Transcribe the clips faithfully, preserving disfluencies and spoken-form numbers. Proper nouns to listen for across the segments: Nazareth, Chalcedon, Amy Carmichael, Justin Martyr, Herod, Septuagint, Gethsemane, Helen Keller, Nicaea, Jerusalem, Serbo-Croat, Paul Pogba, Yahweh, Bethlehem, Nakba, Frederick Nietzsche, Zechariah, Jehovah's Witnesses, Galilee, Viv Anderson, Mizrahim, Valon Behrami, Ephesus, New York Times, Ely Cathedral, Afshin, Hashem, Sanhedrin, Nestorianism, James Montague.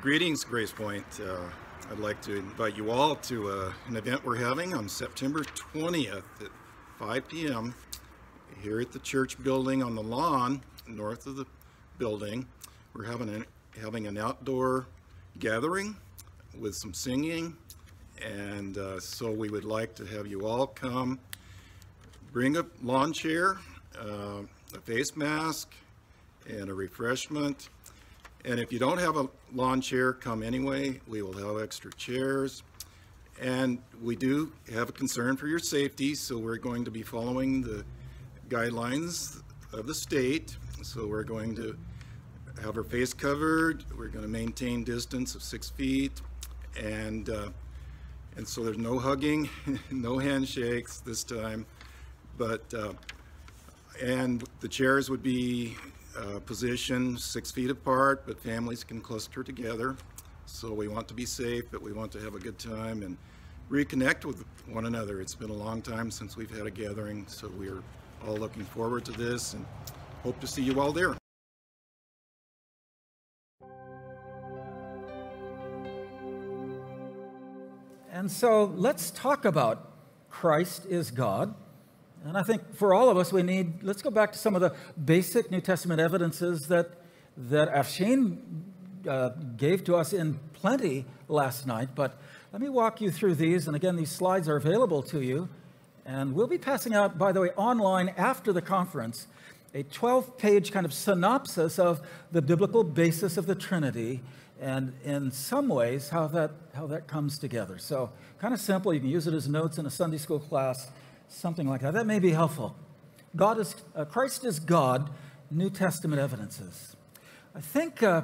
Greetings, Grace Point. Uh, I'd like to invite you all to uh, an event we're having on September twentieth at five p m here at the church building on the lawn north of the building. We're having an, having an outdoor gathering with some singing, and uh, so we would like to have you all come. Bring a lawn chair, uh, a face mask, and a refreshment. And if you don't have a lawn chair, come anyway. We will have extra chairs. And we do have a concern for your safety, so we're going to be following the guidelines of the state. So we're going to have our face covered. We're going to maintain distance of six feet. And, uh, and so there's no hugging, no handshakes this time. But, uh, and the chairs would be Uh, position six feet apart, but families can cluster together. So we want to be safe, but we want to have a good time and reconnect with one another. It's been a long time since we've had a gathering, so we're all looking forward to this and hope to see you all there. And so let's talk about Christ is God. And I think for all of us, we need, let's go back to some of the basic New Testament evidences that, that Afshin uh, gave to us in plenty last night. But let me walk you through these. And again, these slides are available to you. And we'll be passing out, by the way, online after the conference, a twelve page kind of synopsis of the biblical basis of the Trinity and in some ways how that, how that comes together. So kind of simple. You can use it as notes in a Sunday school class. Something like that. That may be helpful. God is, uh, Christ is God, New Testament evidences. I think uh,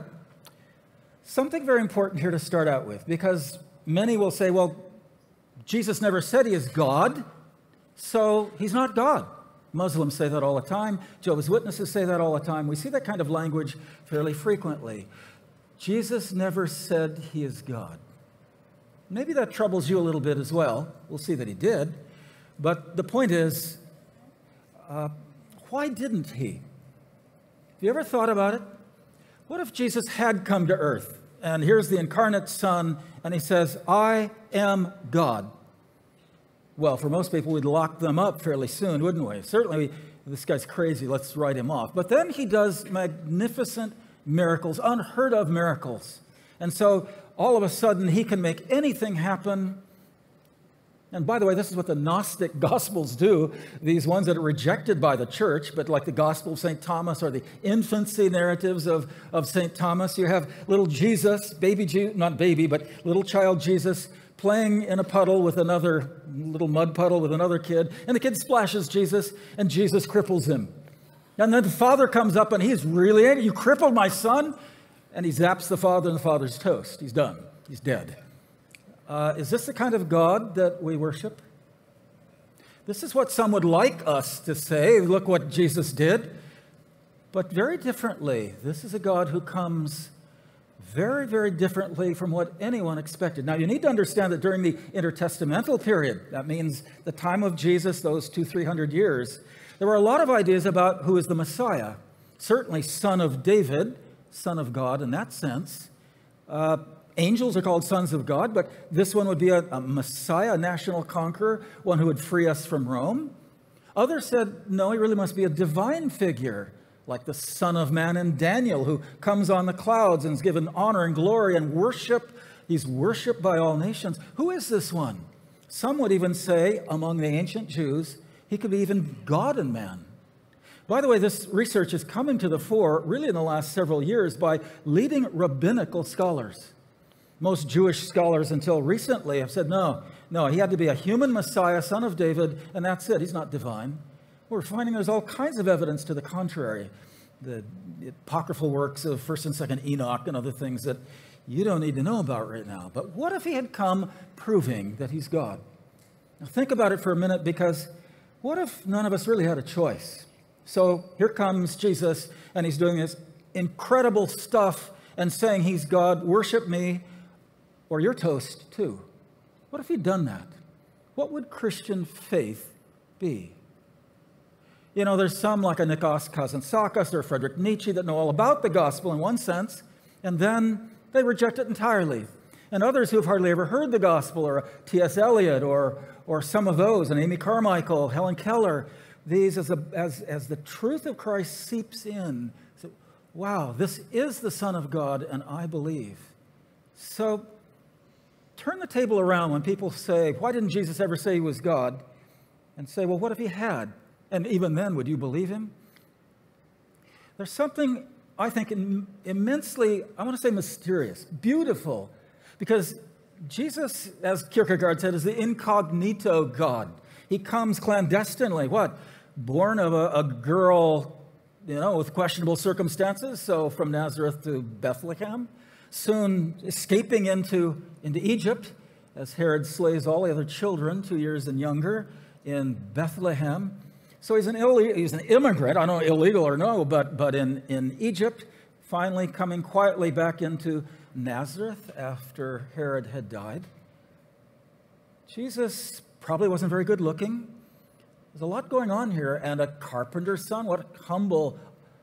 something very important here to start out with, because many will say, well, Jesus never said he is God, so he's not God. Muslims say that all the time. Jehovah's Witnesses say that all the time. We see that kind of language fairly frequently. Jesus never said he is God. Maybe that troubles you a little bit as well. We'll see that he did. But the point is, uh, why didn't he? Have you ever thought about it? What if Jesus had come to earth, and here's the incarnate Son, and he says, I am God? Well, for most people, we'd lock them up fairly soon, wouldn't we? Certainly, this guy's crazy, let's write him off. But then he does magnificent miracles, unheard of miracles. And so all of a sudden, he can make anything happen. And by the way, this is what the Gnostic Gospels do, these ones that are rejected by the church, but like the Gospel of Saint Thomas or the infancy narratives of, of Saint Thomas, you have little Jesus, baby Je- not baby, but little child Jesus playing in a puddle with another, little mud puddle with another kid, and the kid splashes Jesus, and Jesus cripples him. And then the father comes up, and he's really angry, you crippled my son? And he zaps the father, and the father's toast. He's done. He's dead. Uh, is this the kind of God that we worship? This is what some would like us to say, look what Jesus did, but very differently. This is a God who comes very, very differently from what anyone expected. Now, you need to understand that during the intertestamental period, that means the time of Jesus, those two, three hundred years, there were a lot of ideas about who is the Messiah, certainly son of David, son of God in that sense. Uh, Angels are called sons of God, but this one would be a, a Messiah, a national conqueror, one who would free us from Rome. Others said, no, he really must be a divine figure, like the Son of Man in Daniel, who comes on the clouds and is given honor and glory and worship. He's worshiped by all nations. Who is this one? Some would even say, among the ancient Jews, he could be even God and man. By the way, this research is coming to the fore really in the last several years by leading rabbinical scholars. Most Jewish scholars until recently have said, no, no, he had to be a human Messiah, son of David, and that's it. He's not divine. We're finding there's all kinds of evidence to the contrary. The apocryphal works of first and second Enoch and other things that you don't need to know about right now. But what if he had come proving that he's God? Now think about it for a minute, because what if none of us really had a choice? So here comes Jesus, and he's doing this incredible stuff and saying he's God, worship me, or your toast too. What if he'd done that? What would Christian faith be? You know, there's some like a Nikos Kazantzakis or Frederick Nietzsche that know all about the gospel in one sense, and then They reject it entirely. And others who have hardly ever heard the gospel, or T S Eliot, or, or some of those, and Amy Carmichael, Helen Keller, these, as, a, as, as the truth of Christ seeps in, so, wow, this is the Son of God, and I believe. So turn the table around when people say, why didn't Jesus ever say he was God? And say, well, what if he had? And even then, would you believe him? There's something, I think, immensely, I want to say mysterious, beautiful, because Jesus, as Kierkegaard said, is the incognito God. He comes clandestinely, what? Born of a, a girl, you know, with questionable circumstances, so from Nazareth to Bethlehem, soon escaping into, into Egypt, as Herod slays all the other children, two years and younger, in Bethlehem. So he's an, Ill he's an immigrant, I don't know, illegal or no, but, but in, in Egypt, finally coming quietly back into Nazareth after Herod had died. Jesus probably wasn't very good looking. There's a lot going on here, and a carpenter's son, what a humble,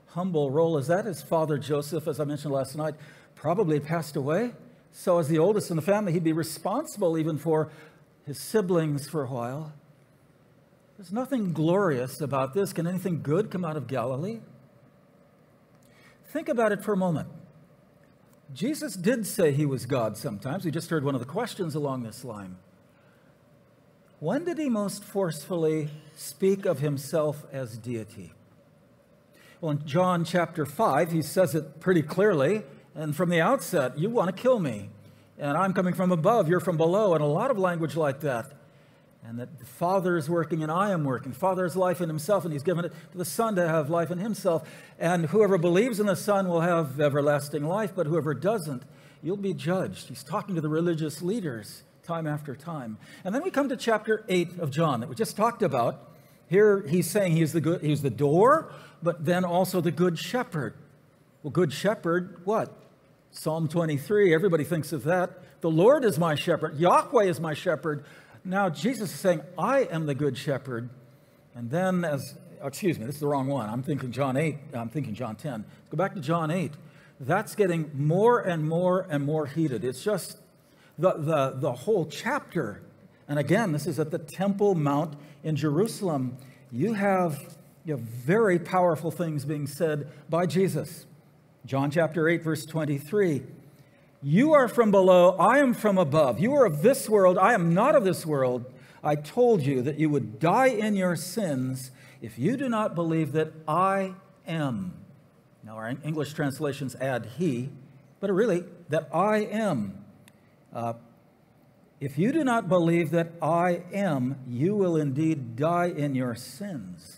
humble role is that? His father Joseph, as I mentioned last night, probably passed away. So as the oldest in the family, he'd be responsible even for his siblings for a while. There's nothing glorious about this. Can anything good come out of Galilee? Think about it for a moment. Jesus did say he was God sometimes. We just heard one of the questions along this line. When did he most forcefully speak of himself as deity? Well, in John chapter five, he says it pretty clearly. And from the outset, you want to kill me. And I'm coming from above, you're from below, and a lot of language like that. And that the Father is working and I am working. The Father has life in himself, and he's given it to the Son to have life in himself. And whoever believes in the Son will have everlasting life, but whoever doesn't, you'll be judged. He's talking to the religious leaders time after time. And then we come to chapter eight of John that we just talked about. Here he's saying he's the, good, he's the door, but then also the good shepherd. Well, good shepherd, what? Psalm twenty-three, everybody thinks of that. The Lord is my shepherd. Yahweh is my shepherd. Now, Jesus is saying, I am the good shepherd. And then as, excuse me, this is the wrong one. I'm thinking John eight. I'm thinking John ten. Let's go back to John eight. That's getting more and more and more heated. It's just the, the, the whole chapter. And again, this is at the Temple Mount in Jerusalem. You have, you have very powerful things being said by Jesus. John chapter eight, verse twenty-three. You are from below, I am from above. You are of this world, I am not of this world. I told you that you would die in your sins if you do not believe that I am. Now our English translations add he, but really, that I am. Uh, if you do not believe that I am, you will indeed die in your sins.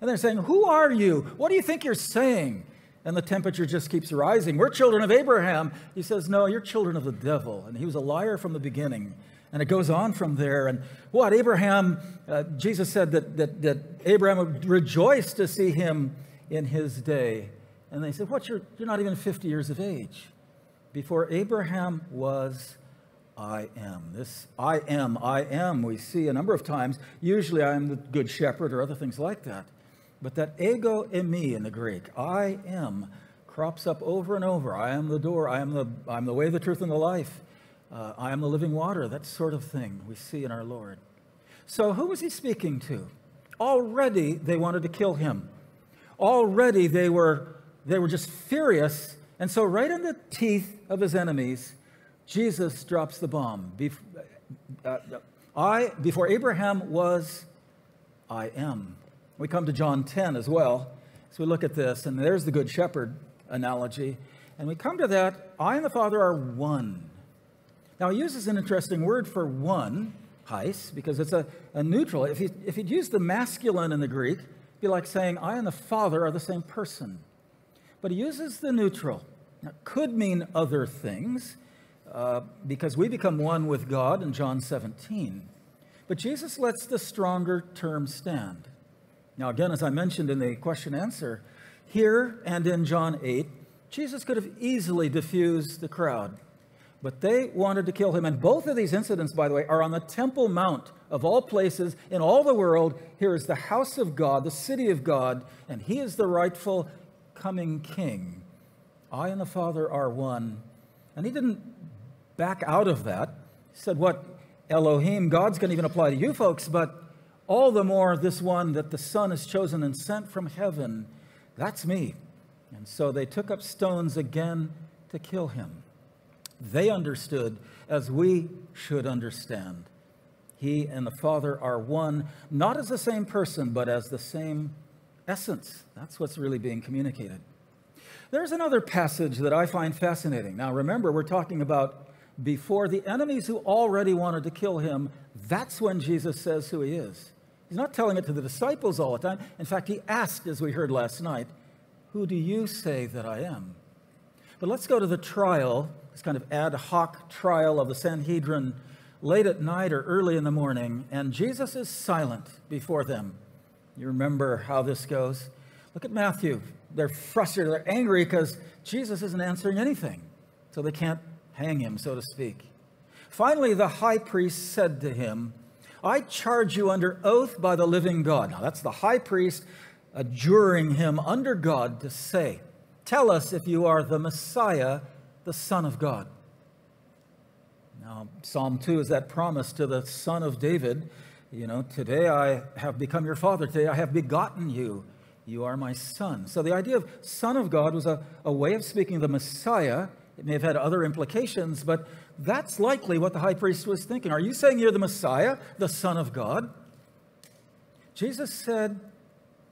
And they're saying, who are you? What do you think you're saying? And the temperature just keeps rising. We're children of Abraham. He says, no, you're children of the devil. And he was a liar from the beginning. And it goes on from there. And what, Abraham, uh, Jesus said that, that, that Abraham rejoiced to see him in his day. And they said, what, you're, you're not even fifty years of age. Before Abraham was, I am. This I am, I am, we see a number of times. Usually I am the good shepherd or other things like that. But that ego eimi in the Greek, I am, crops up over and over. I am the door. I am the, I am the way, the truth, and the life. Uh, I am the living water. That sort of thing we see in our Lord. So who was he speaking to? Already they wanted to kill him. Already they were, they were just furious. And so right in the teeth of his enemies, Jesus drops the bomb. Bef- uh, I, before Abraham was, I am. We come to John ten as well. So we look at this, and there's the Good Shepherd analogy. And we come to that, I and the Father are one. Now, he uses an interesting word for one, hais, because it's a, a neutral. If he, if he'd used the masculine in the Greek, it'd be like saying, I and the Father are the same person. But he uses the neutral. Now, it could mean other things, uh, because we become one with God in John seventeen. But Jesus lets the stronger term stand. Now, again, as I mentioned in the question answer, here and in John eight, Jesus could have easily diffused the crowd, but they wanted to kill him. And both of these incidents, by the way, are on the Temple Mount of all places in all the world. Here is the house of God, the city of God, and he is the rightful coming king. I and the Father are one. And he didn't back out of that. He said, what Elohim, God's going to even apply to you folks, but all the more this one that the Son is chosen and sent from heaven, that's me. And so they took up stones again to kill him. They understood as we should understand. He and the Father are one, not as the same person, but as the same essence. That's what's really being communicated. There's another passage that I find fascinating. Now, remember, we're talking about before the enemies who already wanted to kill him, that's when Jesus says who he is. He's not telling it to the disciples all the time. In fact, he asked, as we heard last night, who do you say that I am? But let's go to the trial, this kind of ad hoc trial of the Sanhedrin late at night or early in the morning, and Jesus is silent before them. You remember how this goes. Look at Matthew. They're frustrated, they're angry because Jesus isn't answering anything. So they can't hang him, so to speak. Finally, the high priest said to him, I charge you under oath by the living God. Now, that's the high priest adjuring him under God to say, tell us if you are the Messiah, the Son of God. Now, Psalm two is that promise to the Son of David. You know, today I have become your father. Today I have begotten you. You are my son. So the idea of Son of God was a, a way of speaking of the Messiah. It may have had other implications, but that's likely what the high priest was thinking. Are you saying you're the Messiah, the Son of God? Jesus said,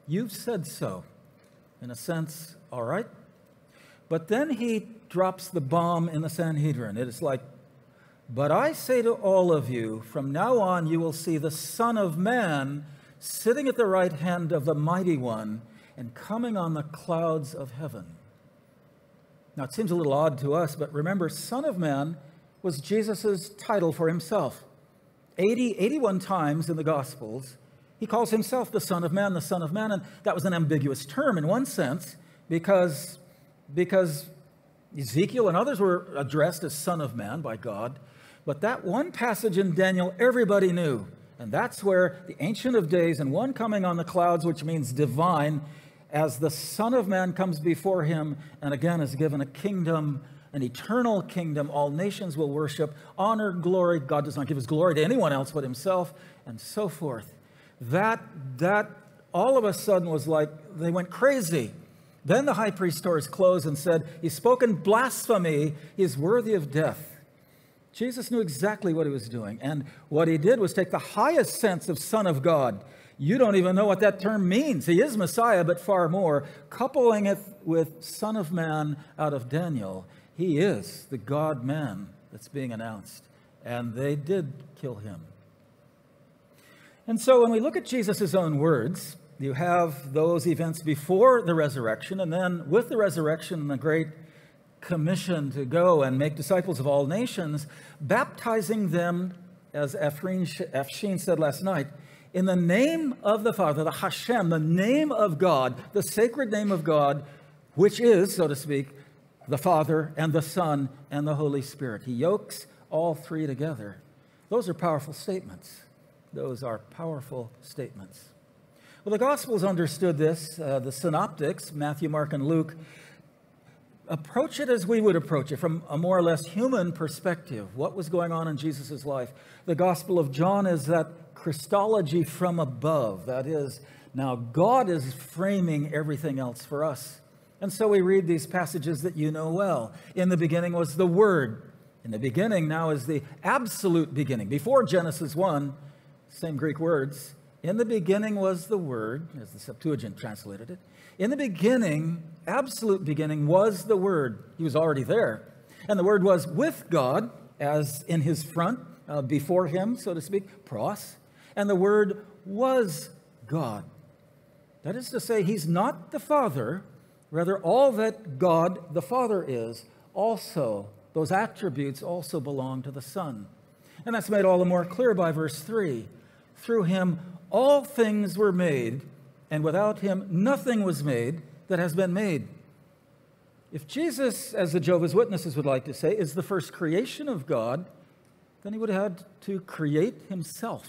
you've said so. In a sense, all right. But then he drops the bomb in the Sanhedrin. It is like, but I say to all of you, from now on you will see the Son of Man sitting at the right hand of the Mighty One and coming on the clouds of heaven. Now, it seems a little odd to us, but remember, Son of Man was Jesus' title for himself. eighty, eighty-one times in the Gospels, he calls himself the Son of Man, the Son of Man, and that was an ambiguous term in one sense because, because Ezekiel and others were addressed as Son of Man by God. But that one passage in Daniel, everybody knew. And that's where the Ancient of Days and one coming on the clouds, which means divine, as the Son of Man comes before him and again is given a kingdom, an eternal kingdom. All nations will worship, honor, glory. God does not give his glory to anyone else but himself, and so forth. That, that all of a sudden was like they went crazy. Then the high priest tore his clothes and said, he's spoken blasphemy. He is worthy of death. Jesus knew exactly what he was doing, and what he did was take the highest sense of Son of God. You don't even know what that term means. He is Messiah, but far more, coupling it with Son of Man out of Daniel. He is the God-man that's being announced, and they did kill him. And so when we look at Jesus' own words, you have those events before the resurrection, and then with the resurrection and the great commission to go and make disciples of all nations, baptizing them, as Ephraim Ephstein said last night, in the name of the Father, the Hashem, the name of God, the sacred name of God, which is, so to speak, the Father and the Son and the Holy Spirit. He yokes all three together. Those are powerful statements. Those are powerful statements. Well, the Gospels understood this. Uh, the Synoptics, Matthew, Mark, and Luke, approach it as we would approach it, from a more or less human perspective. What was going on in Jesus' life? The Gospel of John is that Christology from above. That is, now God is framing everything else for us. And so we read these passages that you know well. In the beginning was the Word. In the beginning now is the absolute beginning. Before Genesis one, same Greek words. In the beginning was the Word, as the Septuagint translated it. In the beginning, absolute beginning, was the Word. He was already there. And the Word was with God, as in his front, uh, before him, so to speak, pros. And the Word was God. That is to say, he's not the Father. Rather, all that God the Father is, also, those attributes also belong to the Son. And that's made all the more clear by verse three. Through him, all things were made, and without him nothing was made that has been made. If Jesus, as the Jehovah's Witnesses would like to say, is the first creation of God, then he would have had to create himself.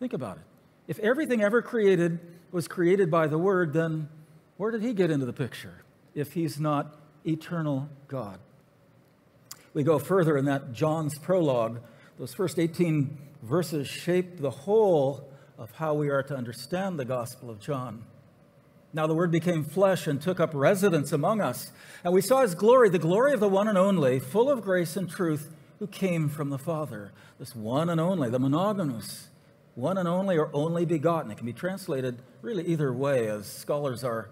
Think about it. If everything ever created was created by the Word, then where did he get into the picture if he's not eternal God? we go further in that John's prologue, those first eighteen verses shape the whole of how we are to understand the Gospel of John. Now the Word became flesh and took up residence among us, and we saw his glory, the glory of the one and only, full of grace and truth, who came from the Father. This one and only, the monogamous, one and only or only begotten. It can be translated really either way, as scholars are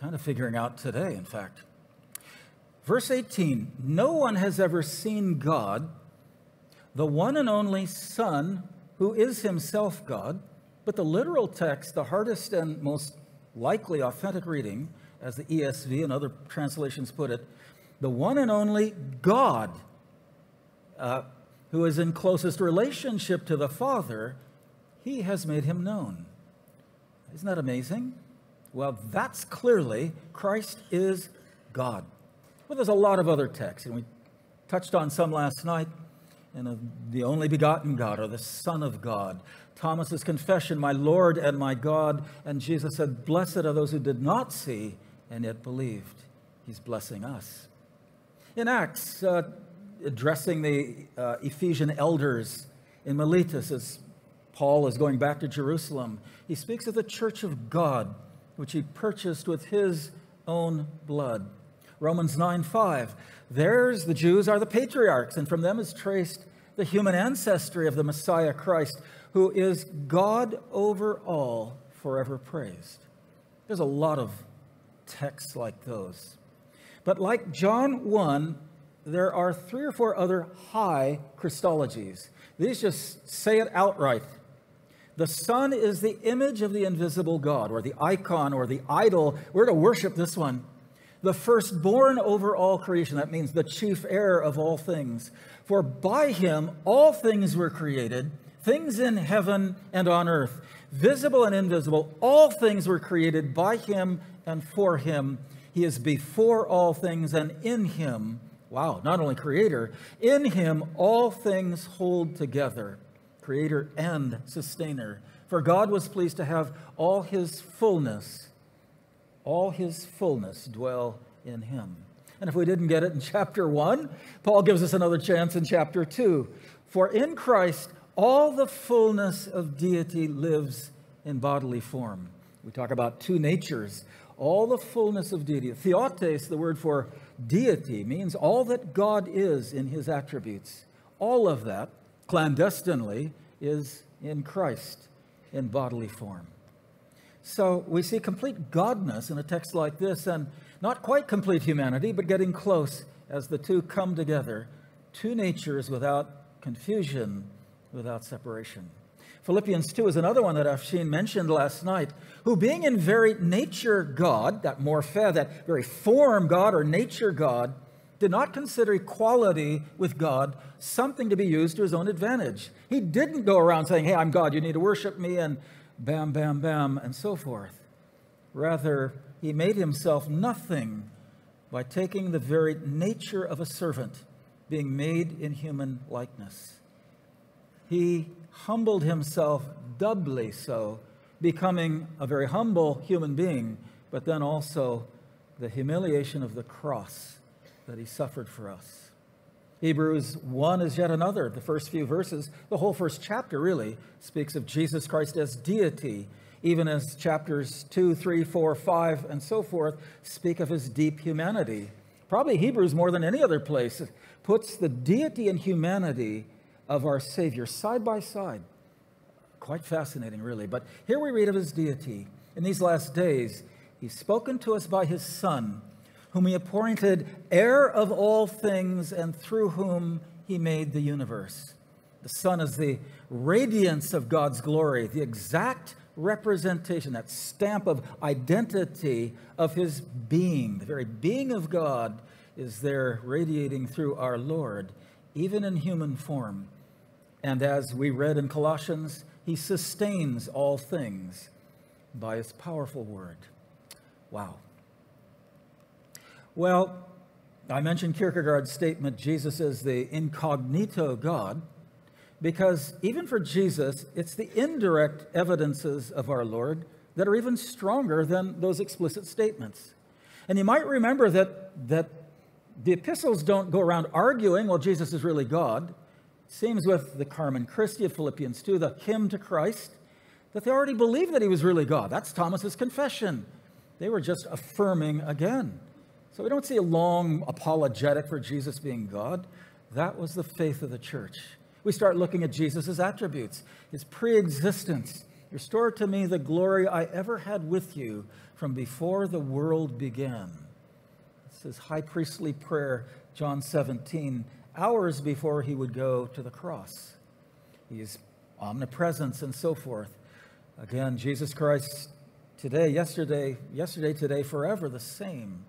kind of figuring out today, in fact. Verse eighteen, no one has ever seen God, the one and only Son, who is himself God. But the literal text, the hardest and most likely authentic reading, as the E S V and other translations put it, the one and only God, uh, who is in closest relationship to the Father, he has made him known. Isn't that amazing? Well, that's clearly Christ is God. Well, there's a lot of other texts, and we touched on some last night, and the only begotten God, or the Son of God. Thomas's confession, my Lord and my God. And Jesus said, blessed are those who did not see and yet believed. He's blessing us. In Acts, uh, addressing the uh, Ephesian elders in Miletus, as Paul is going back to Jerusalem, he speaks of the church of God, which he purchased with his own blood. Romans nine five, theirs, the Jews, are the patriarchs, and from them is traced the human ancestry of the Messiah Christ, who is God over all, forever praised. There's a lot of texts like those. But like John one, there are three or four other high Christologies. These just say it outright. The Son is the image of the invisible God, or the icon, or the idol. We're to worship this one. The firstborn over all creation, that means the chief heir of all things. For by him all things were created, things in heaven and on earth, visible and invisible. All things were created by him and for him. He is before all things, and in him, wow, not only creator, in him all things hold together, creator and sustainer. For God was pleased to have all his fullness All his fullness dwell in him. And if we didn't get it in chapter one, Paul gives us another chance in chapter two. For in Christ, all the fullness of deity lives in bodily form. We talk about two natures. All the fullness of deity. Theotes, the word for deity, means all that God is in his attributes. All of that, clandestinely, is in Christ in bodily form. So we see complete godness in a text like this, and not quite complete humanity, but getting close as the two come together. Two natures without confusion, without separation. Philippians two is another one that Afshin mentioned last night, who being in very nature God, that morphe, that very form God or nature God, did not consider equality with God something to be used to his own advantage. He didn't go around saying, hey, I'm God, you need to worship me, and bam, bam, bam, and so forth. Rather, he made himself nothing by taking the very nature of a servant, being made in human likeness. He humbled himself doubly so, becoming a very humble human being, but then also the humiliation of the cross that he suffered for us. Hebrews one is yet another. The first few verses, the whole first chapter really, speaks of Jesus Christ as deity, even as chapters two, three, four, five, and so forth speak of his deep humanity. Probably Hebrews, more than any other place, puts the deity and humanity of our Savior side by side. Quite fascinating, really. But here we read of his deity. In these last days, he's spoken to us by his Son, whom he appointed heir of all things, and through whom he made the universe. The Son is the radiance of God's glory, the exact representation, that stamp of identity of his being. The very being of God is there radiating through our Lord, even in human form. And as we read in Colossians, he sustains all things by his powerful word. Wow. Well, I mentioned Kierkegaard's statement, Jesus is the incognito God, because even for Jesus, it's the indirect evidences of our Lord that are even stronger than those explicit statements. And you might remember that, that The epistles don't go around arguing, well, Jesus is really God. Seems with the Carmen Christi of Philippians two, the hymn to Christ, that they already believed that he was really God. That's Thomas's confession. They were just affirming again. So we don't see a long apologetic for Jesus being God. That was the faith of the church. We start looking at Jesus' attributes, his pre-existence. Restore to me the glory I ever had with you from before the world began. This is high priestly prayer, John seventeen, hours before he would go to the cross. He is omnipresence and so forth. Again, Jesus Christ today, yesterday, yesterday, today, forever, the same.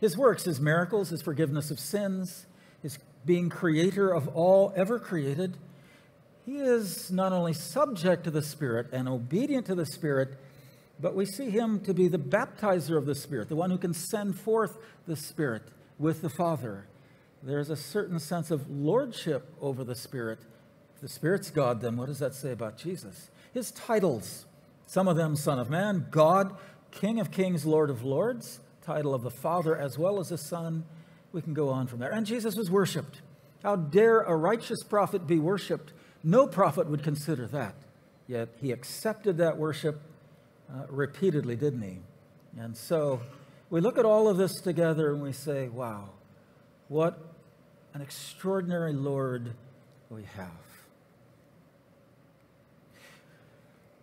His works, his miracles, his forgiveness of sins, his being creator of all ever created. He is not only subject to the Spirit and obedient to the Spirit, but we see him to be the baptizer of the Spirit, the one who can send forth the Spirit with the Father. There's a certain sense of lordship over the Spirit. If the Spirit's God, then what does that say about Jesus? His titles, some of them Son of Man, God, King of Kings, Lord of Lords, title of the Father as well as the Son. We can go on from there. And Jesus was worshipped. How dare a righteous prophet be worshipped? No prophet would consider that, yet he accepted that worship uh, repeatedly, didn't he? And so we look at all of this together and we say, wow, what an extraordinary Lord we have.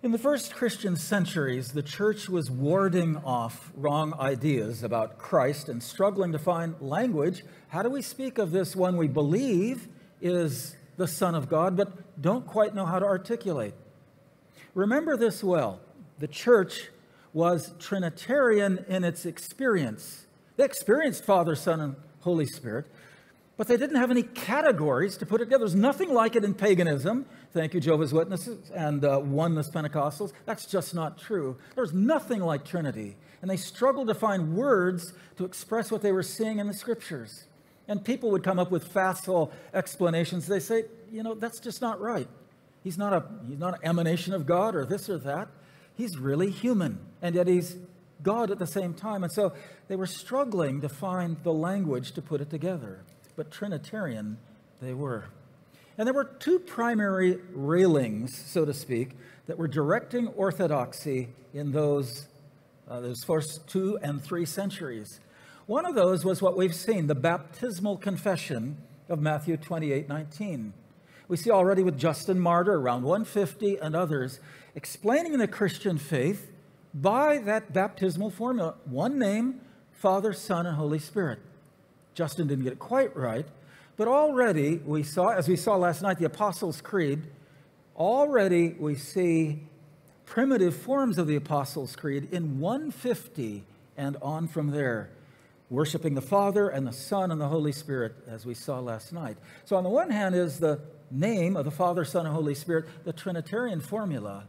In the first Christian centuries, the church was warding off wrong ideas about Christ and struggling to find language. How do we speak of this one we believe is the Son of God, but don't quite know how to articulate? Remember this well. The church was Trinitarian in its experience. They experienced Father, Son, and Holy Spirit, but they didn't have any categories to put it together. There's nothing like it in paganism. Thank you, Jehovah's Witnesses and uh, Oneness Pentecostals. That's just not true. There's nothing like Trinity, and they struggled to find words to express what they were seeing in the Scriptures. And people would come up with facile explanations. They say, you know, that's just not right. He's not, a, he's not an emanation of God or this or that. He's really human, and yet he's God at the same time. And so they were struggling to find the language to put it together. But Trinitarian they were. And there were two primary railings, so to speak, that were directing orthodoxy in those, uh, those first two and three centuries. One of those was what we've seen, the baptismal confession of Matthew twenty-eight nineteen. We see already with Justin Martyr, around one fifty, and others, explaining the Christian faith by that baptismal formula. One name, Father, Son, and Holy Spirit. Justin didn't get it quite right, but already we saw, as we saw last night, the Apostles' Creed. Already we see primitive forms of the Apostles' Creed in one fifty and on from there, worshiping the Father and the Son and the Holy Spirit, as we saw last night. So on the one hand is the name of the Father, Son, and Holy Spirit, the Trinitarian formula.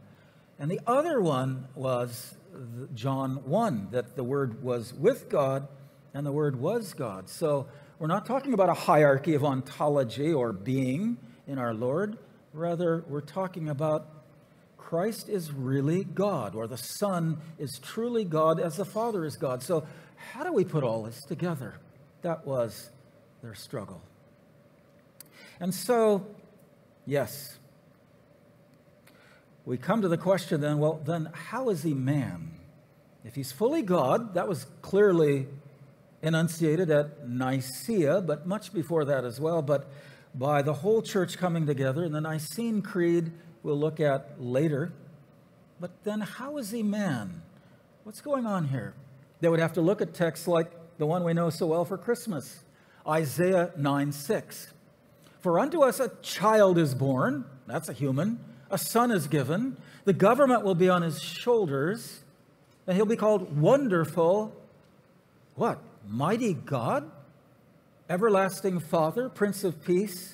And the other one was John one, that the Word was with God and the Word was God. So we're not talking about a hierarchy of ontology or being in our Lord. Rather, we're talking about Christ is really God, or the Son is truly God as the Father is God. So how do we put all this together? That was their struggle. And so, yes, we come to the question then, well, then how is he man? If he's fully God, that was clearly enunciated at Nicaea, but much before that as well, but by the whole church coming together, and the Nicene Creed we'll look at later. But then how is he man? What's going on here? They would have to look at texts like the one we know so well for Christmas, Isaiah nine six. For unto us a child is born, that's a human, a son is given, the government will be on his shoulders, and he'll be called Wonderful, what? Mighty God, Everlasting Father, Prince of Peace.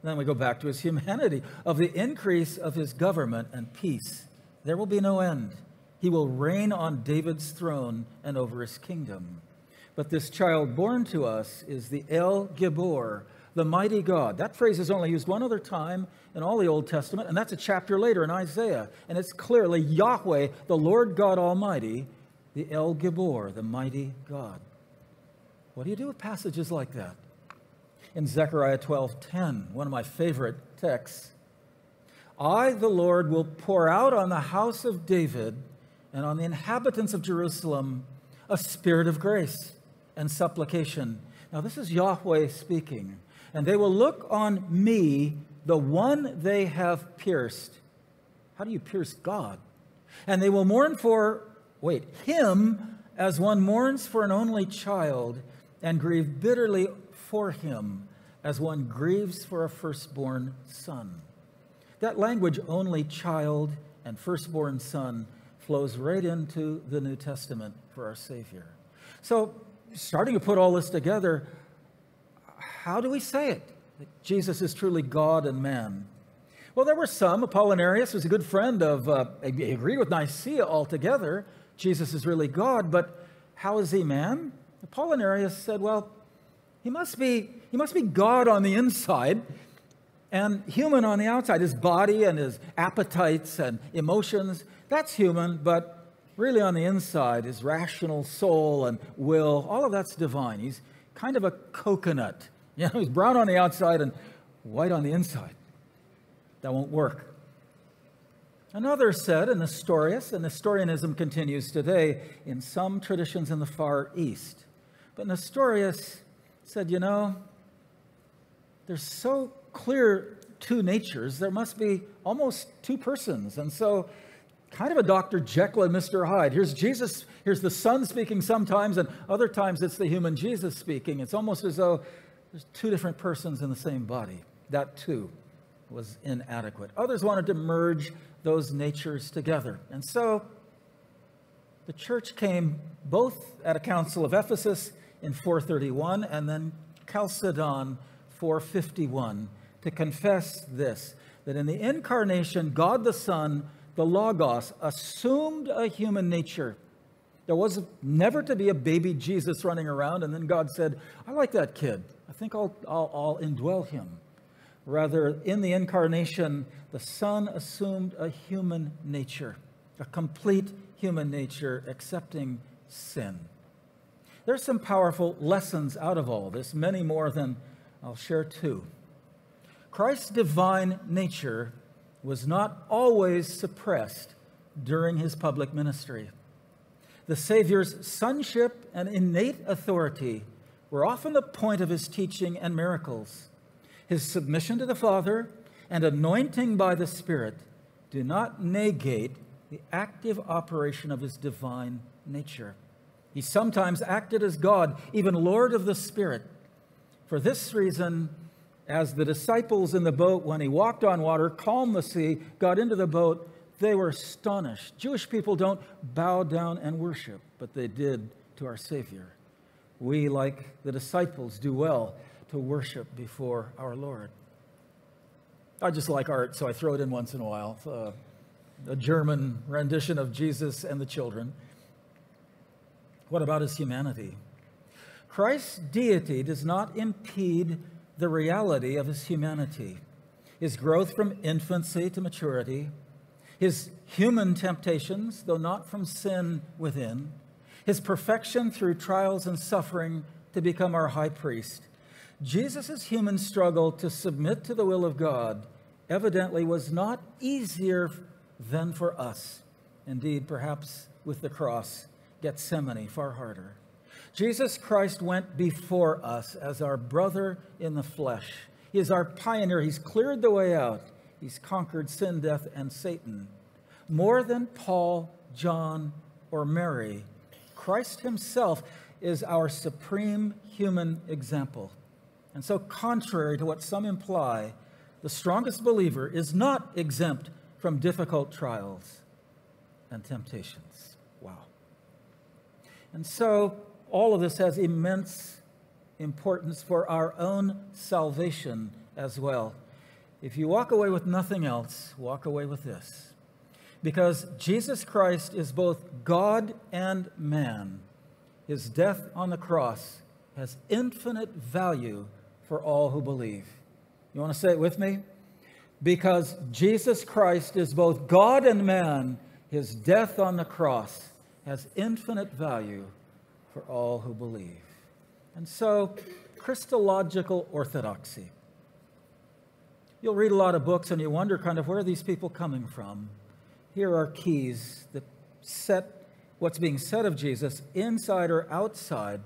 And then we go back to his humanity. Of the increase of his government and peace, there will be no end. He will reign on David's throne and over his kingdom. But this child born to us is the El Gibor, the mighty God. That phrase is only used one other time in all the Old Testament, and that's a chapter later in Isaiah. And it's clearly Yahweh, the Lord God Almighty, the El Gibor, the mighty God. What do you do with passages like that? In Zechariah twelve ten, one of my favorite texts, I, the Lord, will pour out on the house of David and on the inhabitants of Jerusalem a spirit of grace and supplication. Now, this is Yahweh speaking. And they will look on me, the one they have pierced. How do you pierce God? And they will mourn for, wait, him as one mourns for an only child, and grieve bitterly for him as one grieves for a firstborn son. That language, only child and firstborn son, flows right into the New Testament for our Savior. So, starting to put all this together, how do we say it, that Jesus is truly God and man? Well, there were some. Apollinarius was a good friend of, uh, he agreed with Nicaea altogether. Jesus is really God, but how is he man? Apollinarius said, well, he must be, he must be God on the inside and human on the outside. His body and his appetites and emotions, that's human, but really on the inside, his rational soul and will, all of that's divine. He's kind of a coconut. You know, he's brown on the outside and white on the inside. That won't work. Another said, a Nestorius, and Nestorianism continues today in some traditions in the Far East. But Nestorius said, you know, there's so clear two natures, there must be almost two persons. And so, kind of a Doctor Jekyll and Mister Hyde. Here's Jesus, here's the Son speaking sometimes, and other times it's the human Jesus speaking. It's almost as though there's two different persons in the same body. That too was inadequate. Others wanted to merge those natures together. And so the church came both at a council of Ephesus in four thirty-one and then Chalcedon four fifty-one to confess this, that in the incarnation, God the Son, the Logos, assumed a human nature. There was never to be a baby Jesus running around, and then God said, I like that kid. I think I'll, I'll, I'll indwell him. Rather, in the incarnation, the Son assumed a human nature, a complete human nature, accepting sin. There's some powerful lessons out of all this, many more than I'll share too. Christ's divine nature was not always suppressed during his public ministry. The Savior's sonship and innate authority were often the point of his teaching and miracles. His submission to the Father and anointing by the Spirit do not negate the active operation of his divine nature. He sometimes acted as God, even Lord of the Spirit. For this reason, as the disciples in the boat, when he walked on water, calmed the sea, got into the boat, they were astonished. Jewish people don't bow down and worship, but they did to our Savior. We, like the disciples, do well to worship before our Lord. I just like art, so I throw it in once in a while. Uh, a German rendition of Jesus and the Children. What about his humanity? Christ's deity does not impede the reality of his humanity, his growth from infancy to maturity, his human temptations, though not from sin within, his perfection through trials and suffering to become our high priest. Jesus' human struggle to submit to the will of God evidently was not easier than for us. Indeed, perhaps with the cross, Gethsemane, far harder. Jesus Christ went before us as our brother in the flesh. He is our pioneer. He's cleared the way out. He's conquered sin, death, and Satan. More than Paul, John, or Mary, Christ himself is our supreme human example. And so, contrary to what some imply, the strongest believer is not exempt from difficult trials and temptations. Wow. And so, all of this has immense importance for our own salvation as well. If you walk away with nothing else, walk away with this. Because Jesus Christ is both God and man, his death on the cross has infinite value for all who believe. You want to say it with me? Because Jesus Christ is both God and man, his death on the cross has infinite value for all who believe. And so, Christological orthodoxy. You'll read a lot of books and you wonder kind of where are these people coming from? Here are keys that set what's being said of Jesus inside or outside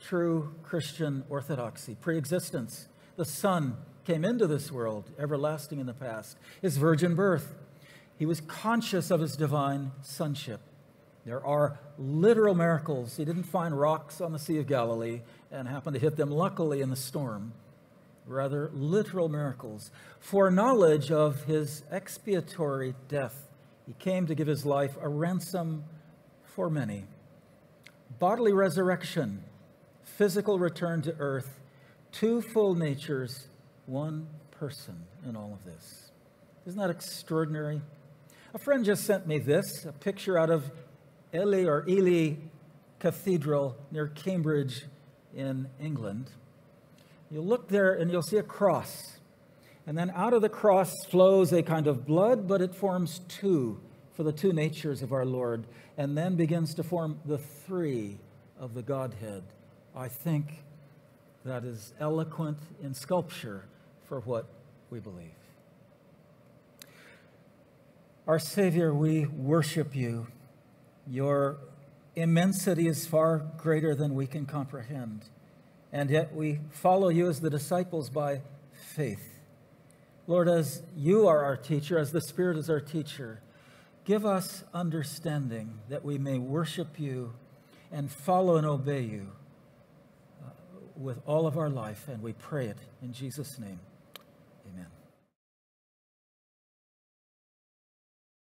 true Christian orthodoxy. Pre-existence, the Son came into this world, everlasting in the past. His virgin birth, he was conscious of his divine sonship. There are literal miracles. He didn't find rocks on the Sea of Galilee and happened to hit them luckily in the storm. Rather, literal miracles. Foreknowledge of his expiatory death. He came to give his life a ransom for many. Bodily resurrection, physical return to earth, two full natures, one person in all of this. Isn't that extraordinary? A friend just sent me this, a picture out of Ely or Ely Cathedral near Cambridge in England. You look there and you'll see a cross. And then out of the cross flows a kind of blood, but it forms two for the two natures of our Lord, and then begins to form the three of the Godhead. I think that is eloquent in sculpture for what we believe. Our Savior, we worship you. Your immensity is far greater than we can comprehend, and yet we follow you as the disciples by faith. Lord, as you are our teacher, as the Spirit is our teacher, give us understanding that we may worship you and follow and obey you with all of our life, and we pray it in Jesus' name.